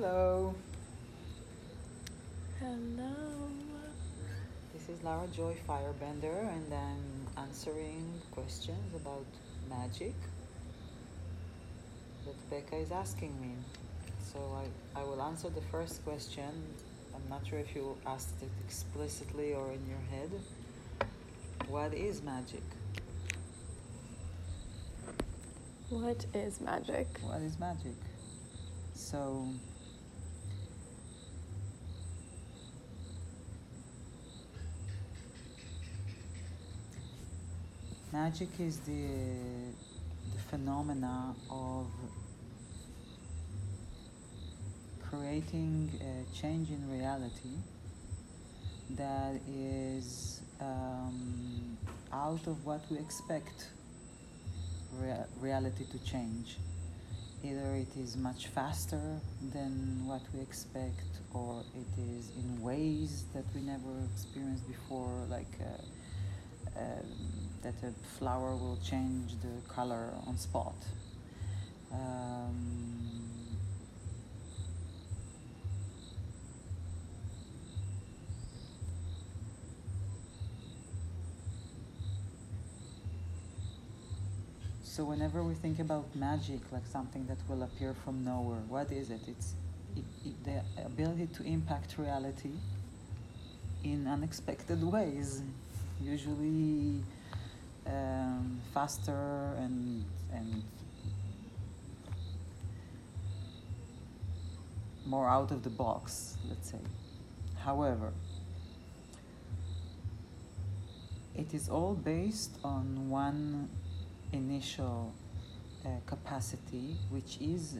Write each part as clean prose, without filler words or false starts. Hello. Hello. This is Lara Joy Firebender, and I'm answering questions about magic that Becca is asking me. So I will answer the first question. I'm not sure if you asked it explicitly or in your head. What is magic? What is magic? What is magic? So, magic is the phenomena of creating a change in reality that is out of what we expect reality to change. Either it is much faster than what we expect, or it is in ways that we never experienced before, like that a flower will change the color on spot. So whenever we think about magic, like something that will appear from nowhere, what is it? It's the ability to impact reality in unexpected ways, usually faster and more out of the box, let's say. However, it is all based on one initial capacity, which is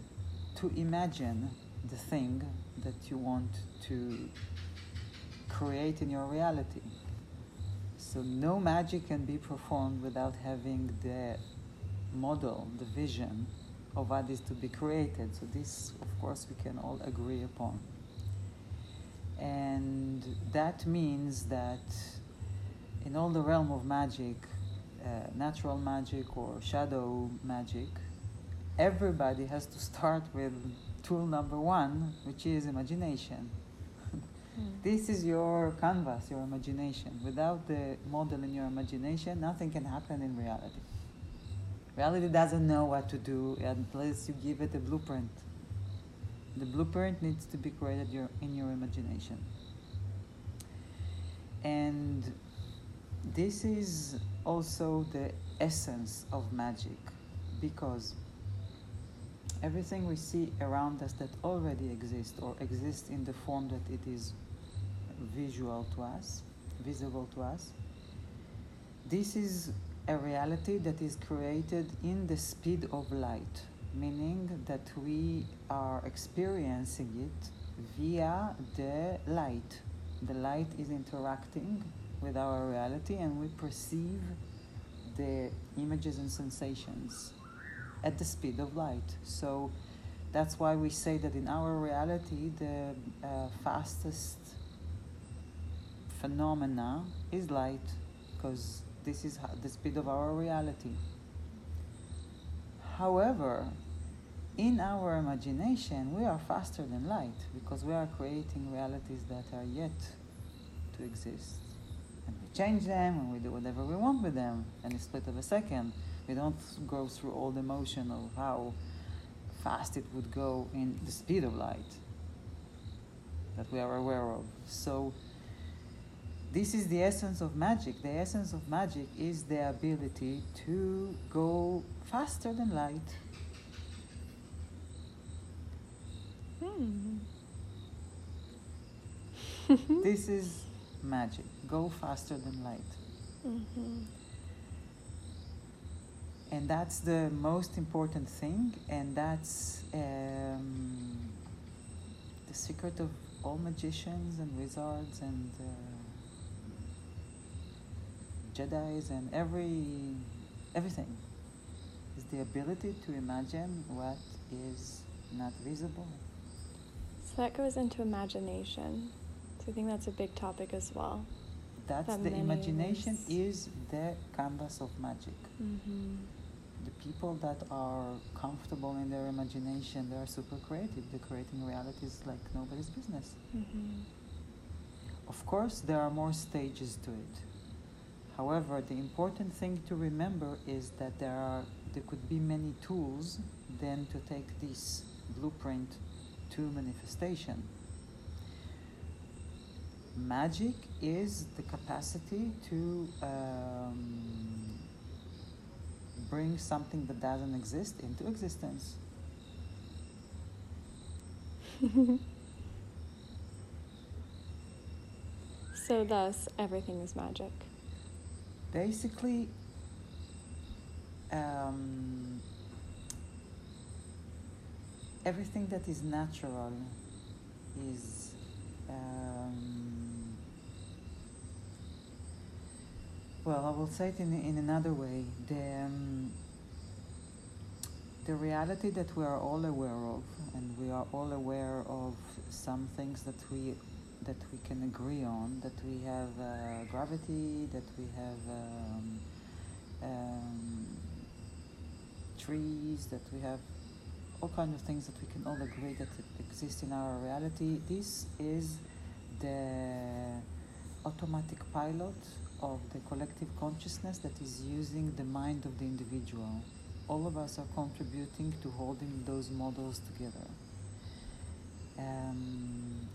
to imagine the thing that you want to create in your reality. So no magic can be performed without having the model, the vision of what is to be created. So this, of course, we can all agree upon. And that means that in all the realm of magic, natural magic or shadow magic, everybody has to start with tool number one, which is imagination. This is your canvas, your imagination. Without the model in your imagination, nothing can happen in reality. Reality doesn't know what to do unless you give it a blueprint. The blueprint needs to be created in your imagination. And this is also the essence of magic, because everything we see around us that already exists or exists in the form that it is visual to us, visible to us, this is a reality that is created in the speed of light, meaning that we are experiencing it via the light. The light is interacting with our reality, and we perceive the images and sensations at the speed of light. So that's why we say that in our reality, the fastest phenomena is light, because this is the speed of our reality. However, in our imagination, we are faster than light, because we are creating realities that are yet to exist. And we change them, and we do whatever we want with them in a split of a second. We don't go through all the motion of how fast it would go in the speed of light that we are aware of. So this is the essence of magic. The essence of magic is the ability to go faster than light. This is magic. Go faster than light. And that's the most important thing, and that's the secret of all magicians and wizards and Jedis and everything is the ability to imagine what is not visible. So that goes into imagination. I think that's a big topic as well. That's the imagination is the canvas of magic. the people that are comfortable in their imagination, they are super creative. They're creating realities like nobody's business. Mm-hmm. Of course, there are more stages to it. However, the important thing to remember is that there could be many tools then to take this blueprint to manifestation. Magic is the capacity to bring something that doesn't exist into existence. So thus, everything is magic. Basically, everything that is natural is well, I will say it in another way. The reality that we are all aware of, and we are all aware of some things that we can agree on, that we have gravity, that we have trees, that we have all kinds of things that we can all agree that exist in our reality. This is the automatic pilot of the collective consciousness that is using the mind of the individual. All of us are contributing to holding those models together.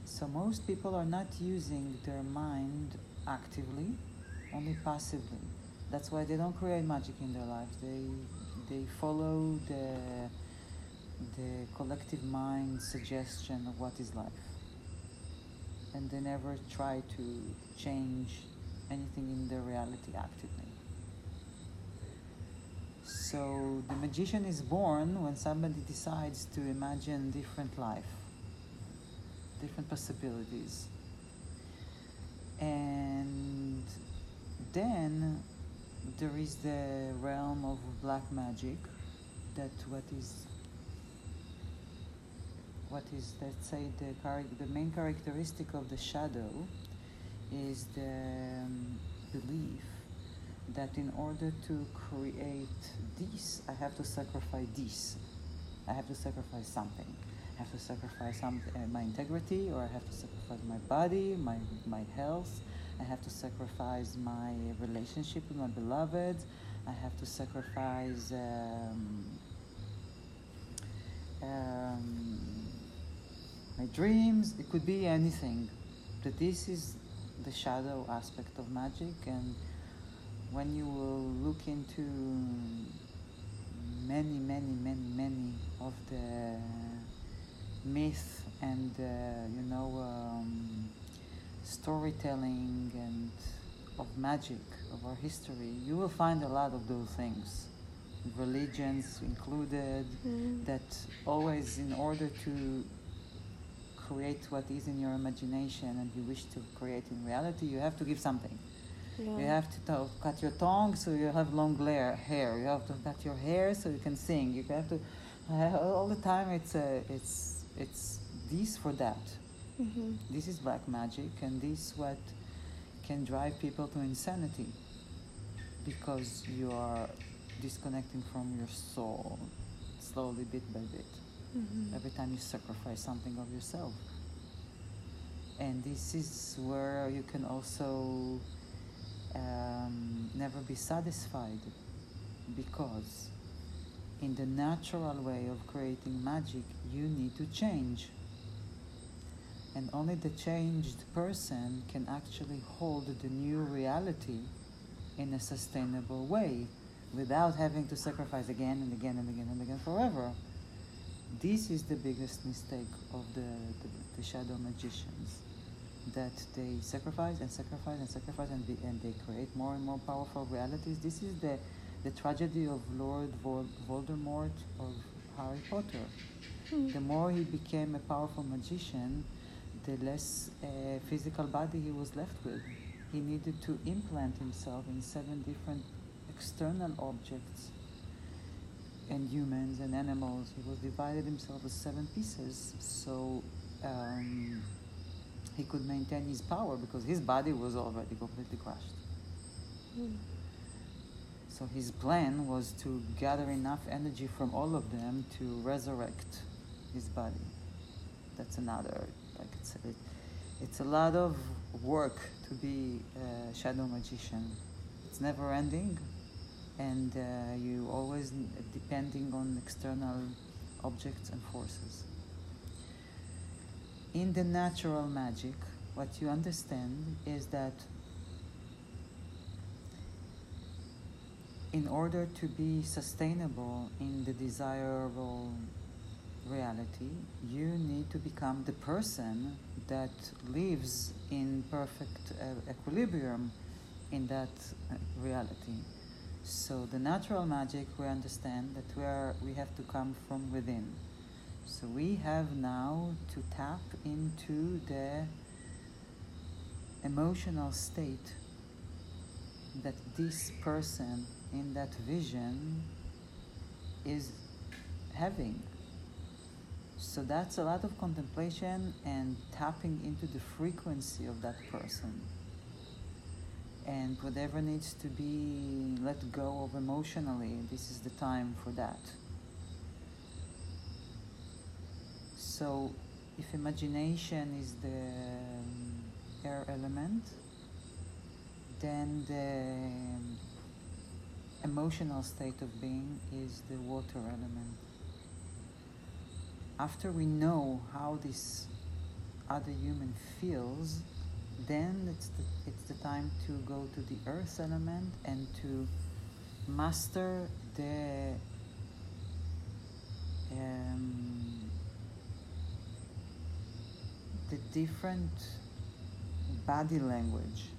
So most people are not using their mind actively, only passively. That's why they don't create magic in their life. They follow the collective mind suggestion of what is life, and they never try to change anything in their reality actively. So the magician is born when somebody decides to imagine different life, different possibilities, and then there is the realm of black magic, that what is, let's say, the main characteristic of the shadow is the belief that in order to create this, I have to sacrifice this. I have to sacrifice something. I have to sacrifice my integrity, or I have to sacrifice my body, my health. I have to sacrifice my relationship with my beloved. I have to sacrifice my dreams. It could be anything. But this is the shadow aspect of magic, and when you will look into many, many, many, many of the myth and storytelling and of magic of our history, you will find a lot of those things, religions included, that always, in order to create what is in your imagination and you wish to create in reality, you have to give something. Yeah. You have to cut your tongue so you have long hair. You have to cut your hair so you can sing. You have to all the time. It's this for that. Mm-hmm. This is black magic, and this is what can drive people to insanity, because you are disconnecting from your soul slowly, bit by bit. Mm-hmm. Every time you sacrifice something of yourself. And this is where you can also never be satisfied, because in the natural way of creating magic, you need to change. And only the changed person can actually hold the new reality in a sustainable way, without having to sacrifice again and again and again and again forever. This is the biggest mistake of the shadow magicians, that they sacrifice and sacrifice and sacrifice, and they create more and more powerful realities. This is the tragedy of Lord Voldemort of Harry Potter. The more he became a powerful magician, the less physical body he was left with. He needed to implant himself in 7 different external objects, and humans and animals. He was divided himself into 7 pieces, so he could maintain his power, because his body was already completely crushed. Mm. So his plan was to gather enough energy from all of them to resurrect his body. That's another, like it's a lot of work to be a shadow magician. It's never ending, and you always depending on external objects and forces. In the natural magic, what you understand is that in order to be sustainable in the desirable reality, you need to become the person that lives in perfect equilibrium in that reality. So the natural magic, we understand that we have to come from within. So we have now to tap into the emotional state that this person in that vision is having. So that's a lot of contemplation and tapping into the frequency of that person. And whatever needs to be let go of emotionally, this is the time for that. So if imagination is the air element, then the emotional state of being is the water element. After we know how this other human feels, then it's the time to go to the earth element and to master the different body language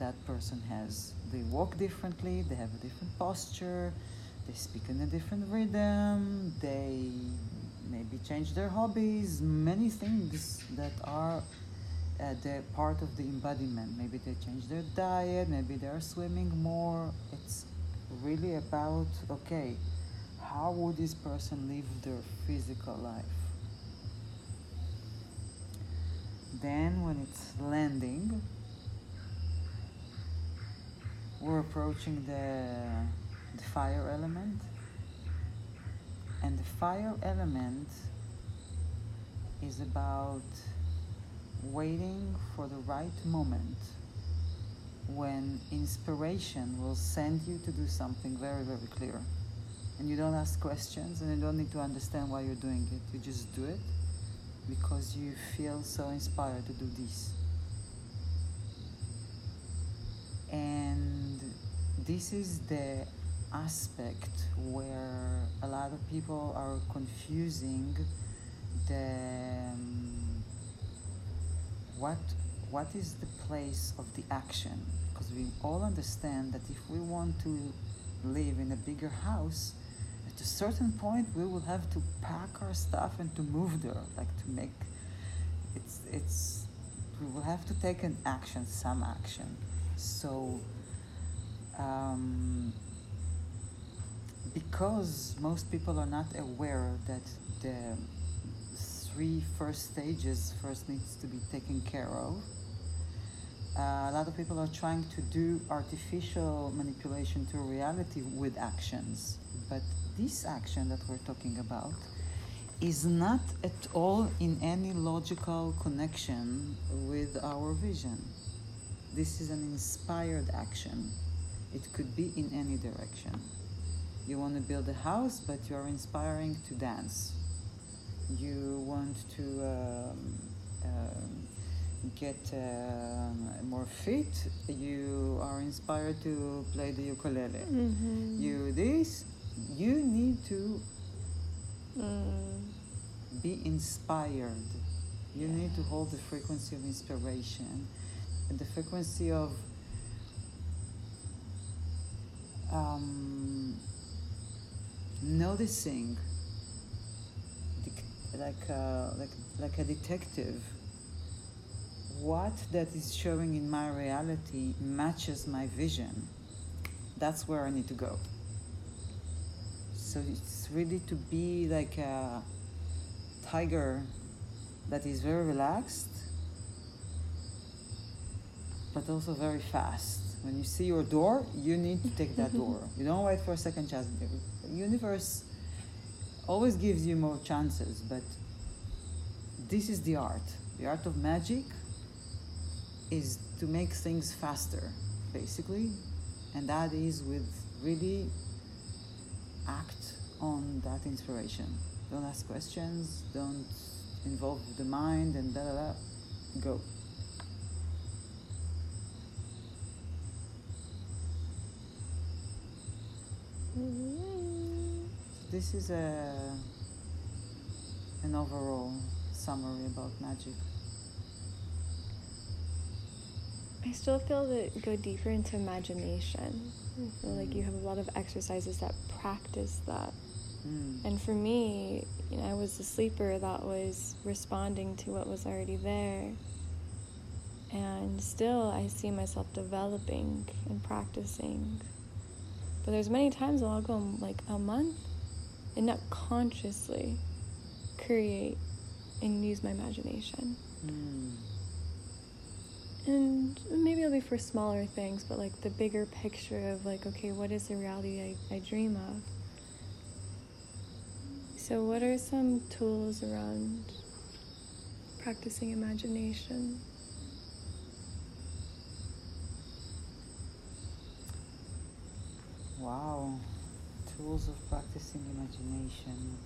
that person has. They walk differently, they have a different posture, they speak in a different rhythm, they maybe change their hobbies, many things that are the part of the embodiment. Maybe they change their diet, maybe they are swimming more. It's really about, okay, how would this person live their physical life? Then when it's landing, we're approaching the fire element. And the fire element is about waiting for the right moment when inspiration will send you to do something very, very clear. And you don't ask questions and you don't need to understand why you're doing it. You just do it because you feel so inspired to do this. And this is the aspect where a lot of people are confusing the what is the place of the action, because we all understand that if we want to live in a bigger house, at a certain point we will have to pack our stuff and to move there, like to make we will have to take an action, some action. So because most people are not aware that the three first stages first needs to be taken care of, a lot of people are trying to do artificial manipulation to reality with actions. But this action that we're talking about is not at all in any logical connection with our vision. This is an inspired action. It could be in any direction. You want to build a house, but you're inspiring to dance. You want to get more fit. You are inspired to play the ukulele. Mm-hmm. You need to be inspired. You need to hold the frequency of inspiration and the frequency of noticing, like a detective, what that is showing in my reality matches my vision. That's where I need to go. So it's really to be like a tiger that is very relaxed, but also very fast. When you see your door, you need to take that door. You don't wait for a second chance. The universe always gives you more chances, but this is the art. The art of magic is to make things faster, basically, and that is with really act on that inspiration. Don't ask questions, don't involve the mind and blah, blah, blah. Go. This is an overall summary about magic. I still feel to go deeper into imagination. I feel like you have a lot of exercises that practice that. And for me, you know, I was a sleeper that was responding to what was already there. And still, I see myself developing and practicing. But there's many times I'll go like a month and not consciously create and use my imagination. And maybe it'll be for smaller things, but like the bigger picture of like, okay, what is the reality I dream of? So what are some tools around practicing imagination? Wow, tools of practicing imagination.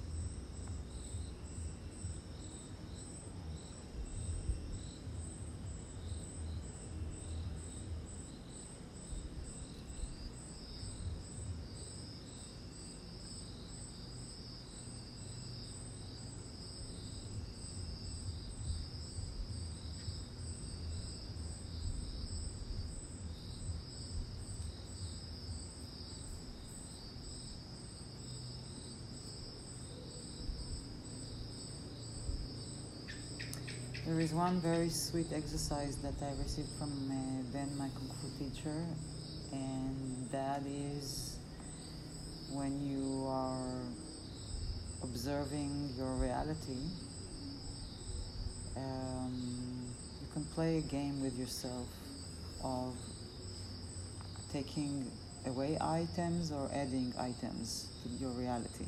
There is one very sweet exercise that I received from Ben, my Kung Fu teacher, and that is when you are observing your reality, you can play a game with yourself of taking away items or adding items to your reality.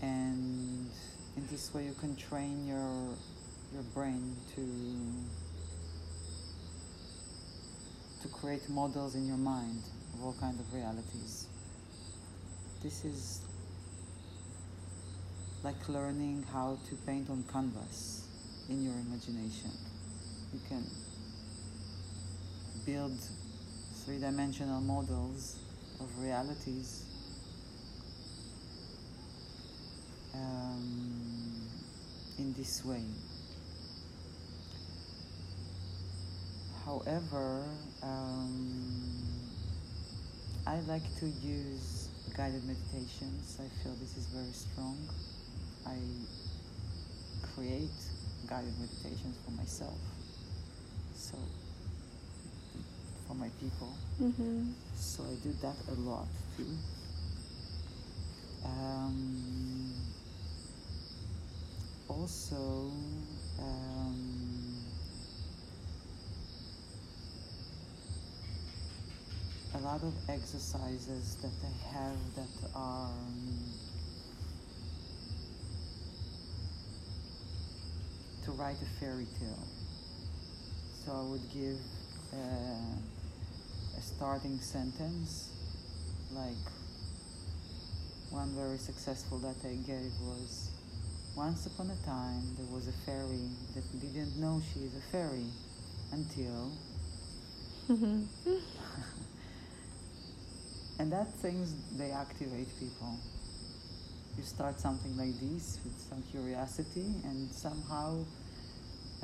And in this way you can train your brain to create models in your mind of all kinds of realities. This is like learning how to paint on canvas in your imagination. You can build three-dimensional models of realities. In this way. However, I like to use guided meditations. I feel this is very strong. I create guided meditations for myself, so for my people. So I do that a lot too. Also, a lot of exercises that I have that are to write a fairy tale. So I would give a starting sentence, like one very successful that I gave was, "Once upon a time, there was a fairy that didn't know she is a fairy until..." And that things, they activate people. You start something like this with some curiosity, and somehow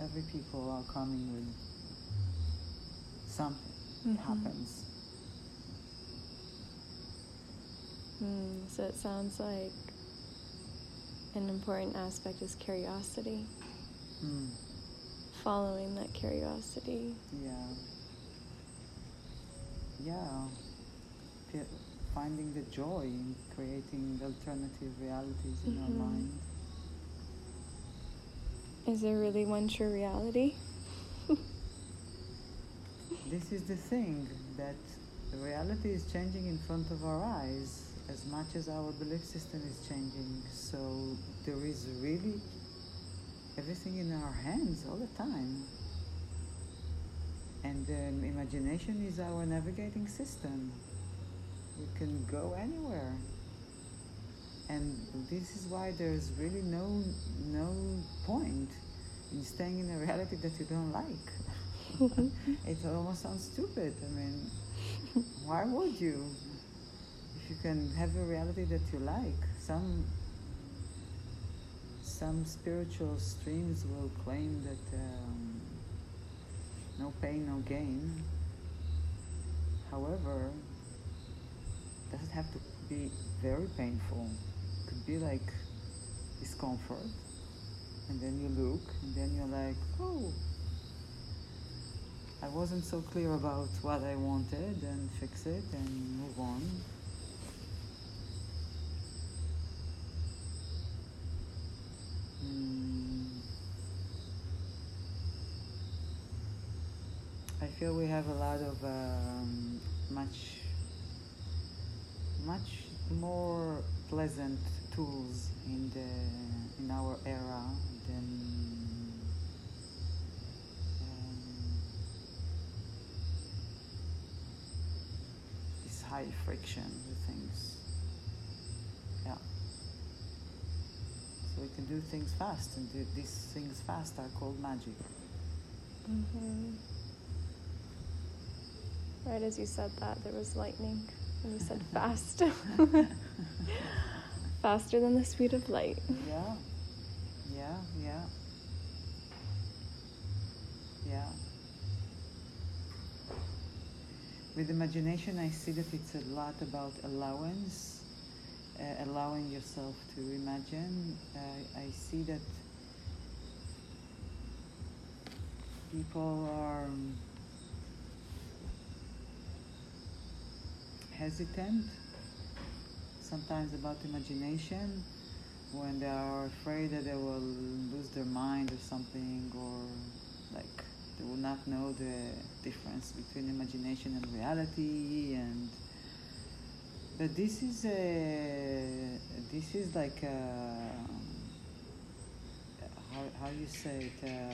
every people are coming with something. It happens. So it sounds like an important aspect is curiosity. Following that curiosity. Yeah. Finding the joy in creating alternative realities in our mind. Is there really one true reality? This is the thing, that reality is changing in front of our eyes as much as our belief system is changing. So there is really everything in our hands all the time. And imagination is our navigating system. We can go anywhere. And this is why there's really no point in staying in a reality that you don't like. It almost sounds stupid. I mean, why would you? If you can have a reality that you like. Some spiritual streams will claim that no pain, no gain. However, it doesn't have to be very painful. It could be like discomfort, and then you look, and then you're like, oh, I wasn't so clear about what I wanted, and fix it, and move on. I feel we have a lot of much more pleasant tools in our era than this high friction with things. Yeah. So we can do things fast, and these things fast are called magic. Mm-hmm. Right as you said that, there was lightning, and you said fast. Faster than the speed of light. Yeah. With imagination, I see that it's a lot about allowance, allowing yourself to imagine. I see that people are hesitant sometimes about imagination when they are afraid that they will lose their mind or something, or like they will not know the difference between imagination and reality. And but this is like how you say it,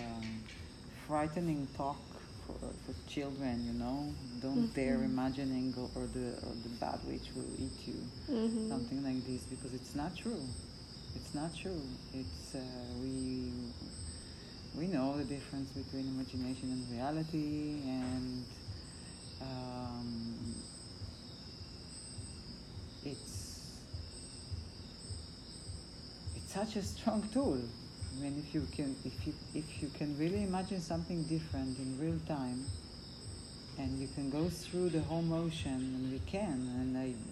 frightening talk for children, you know. Don't dare imagining, or the bad witch will eat you, something like this, because it's not true. It's we know the difference between imagination and reality, and it's such a strong tool. I mean, if you can really imagine something different in real time, and you can go through the whole motion, and we can,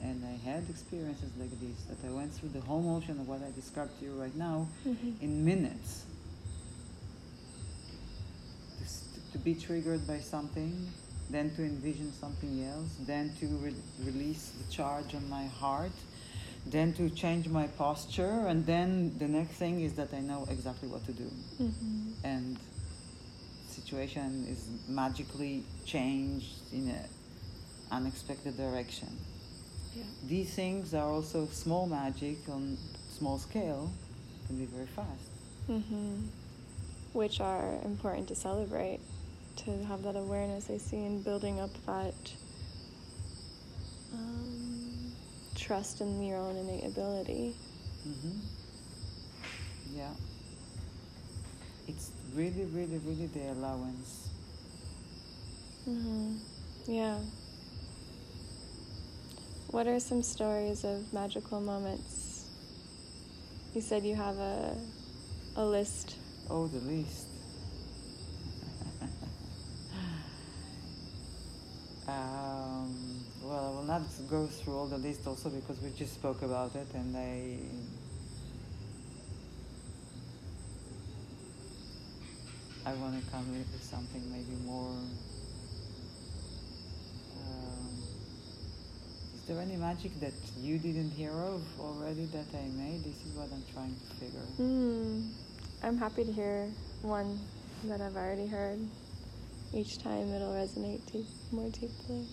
and I had experiences like this, that I went through the whole motion of what I described to you right now in minutes. To be triggered by something, then to envision something else, then to release the charge on my heart, then to change my posture, and then the next thing is that I know exactly what to do. And the situation is magically changed in an unexpected direction. Yeah. These things are also small magic on small scale, can be very fast. Which are important to celebrate, to have that awareness, I see, in building up that trust in your own innate ability. Yeah. It's really, really, really the allowance. Yeah. What are some stories of magical moments? You said you have a list. Oh, the list. Well, I will not go through all the list also, because we just spoke about it, and I want to come up with something maybe more. Is there any magic that you didn't hear of already that I made? This is what I'm trying to figure. I'm happy to hear one that I've already heard. each time it'll resonate more deeply.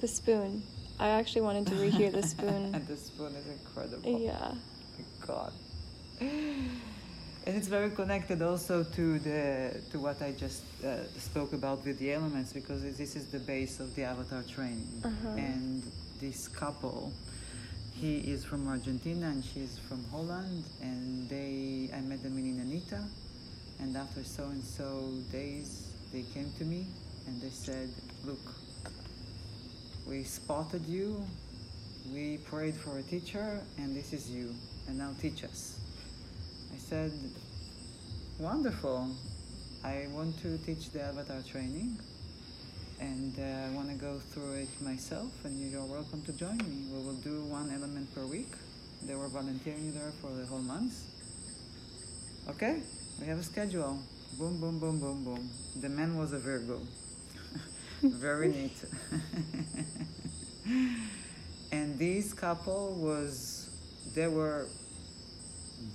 The spoon. I actually wanted to rehear the spoon. And the spoon is incredible. Yeah. My God. And it's very connected also to what I just spoke about with the elements, because this is the base of the Avatar training. Uh-huh. And this couple, he is from Argentina and she's from Holland, and I met them in Anita, and after so and so days they came to me and they said, look, we spotted you, we prayed for a teacher, and this is you, and now teach us. I said, wonderful, I want to teach the Avatar training, and I want to go through it myself, and you're welcome to join me. We will do one element per week. They were volunteering there for the whole month. Okay, we have a schedule. Boom, boom, boom, boom, boom. The man was a Virgo. Very neat. And this couple they were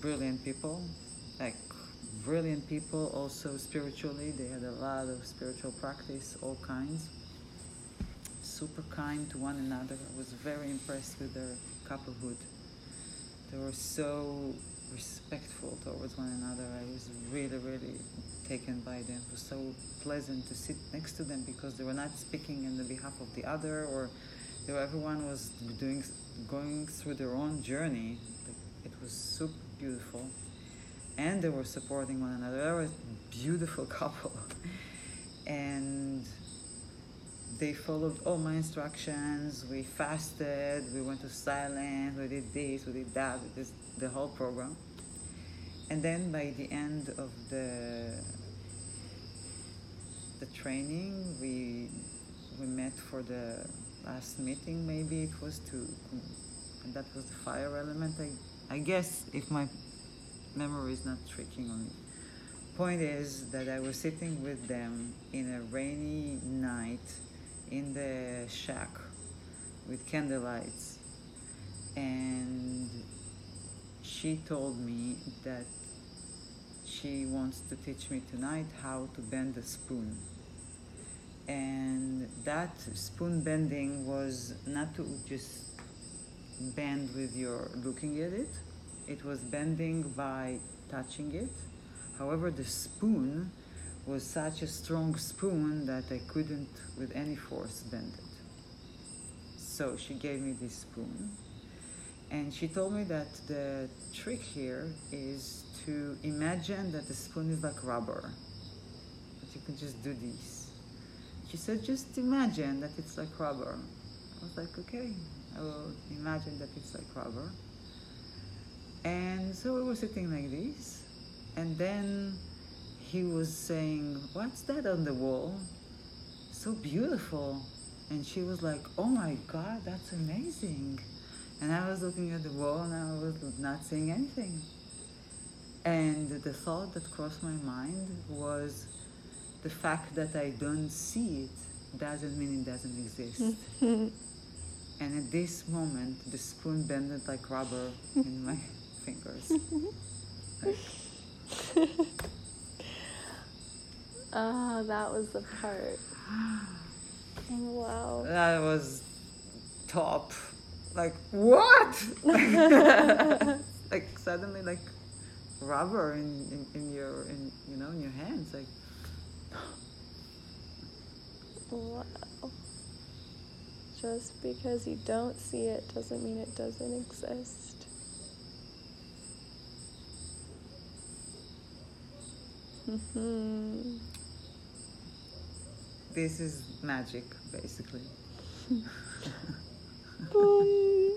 brilliant people, also spiritually. They had a lot of spiritual practice, all kinds. Super kind to one another. I was very impressed with their couplehood. They were so respectful towards one another. I was really, really taken by them. It was so pleasant to sit next to them, because they were not speaking on the behalf of the other, or everyone was going through their own journey. It was super beautiful. And they were supporting one another. They were a beautiful couple. And they followed all my instructions. We fasted, we went to silence, we did this, we did that, the whole program. And then by the end of the training, we met for the last meeting, maybe it was two, and that was the fire element, I guess, if my memory is not tricking on me. Point is that I was sitting with them in a rainy night in the shack with candlelights, and she told me that she wants to teach me tonight how to bend the spoon. And that spoon bending was not to just bend with your looking at it. It was bending by touching it. However, the spoon was such a strong spoon that I couldn't with any force bend it. So she gave me this spoon. And she told me that the trick here is to imagine that the spoon is like rubber, but you can just do this. She said, just imagine that it's like rubber. I was like, okay, I will imagine that it's like rubber. And so we were sitting like this. And then he was saying, what's that on the wall? So beautiful. And she was like, oh my God, that's amazing. And I was looking at the wall and I was not seeing anything. And the thought that crossed my mind was, the fact that I don't see it doesn't mean it doesn't exist. And at this moment, the spoon bended like rubber in my fingers. Like. Oh, that was the part. Wow. That was top. Like, what? Like, suddenly, like, rubber in your hands. Like, wow. Just because you don't see it doesn't mean it doesn't exist. Mm-hmm. This is magic, basically. Boom.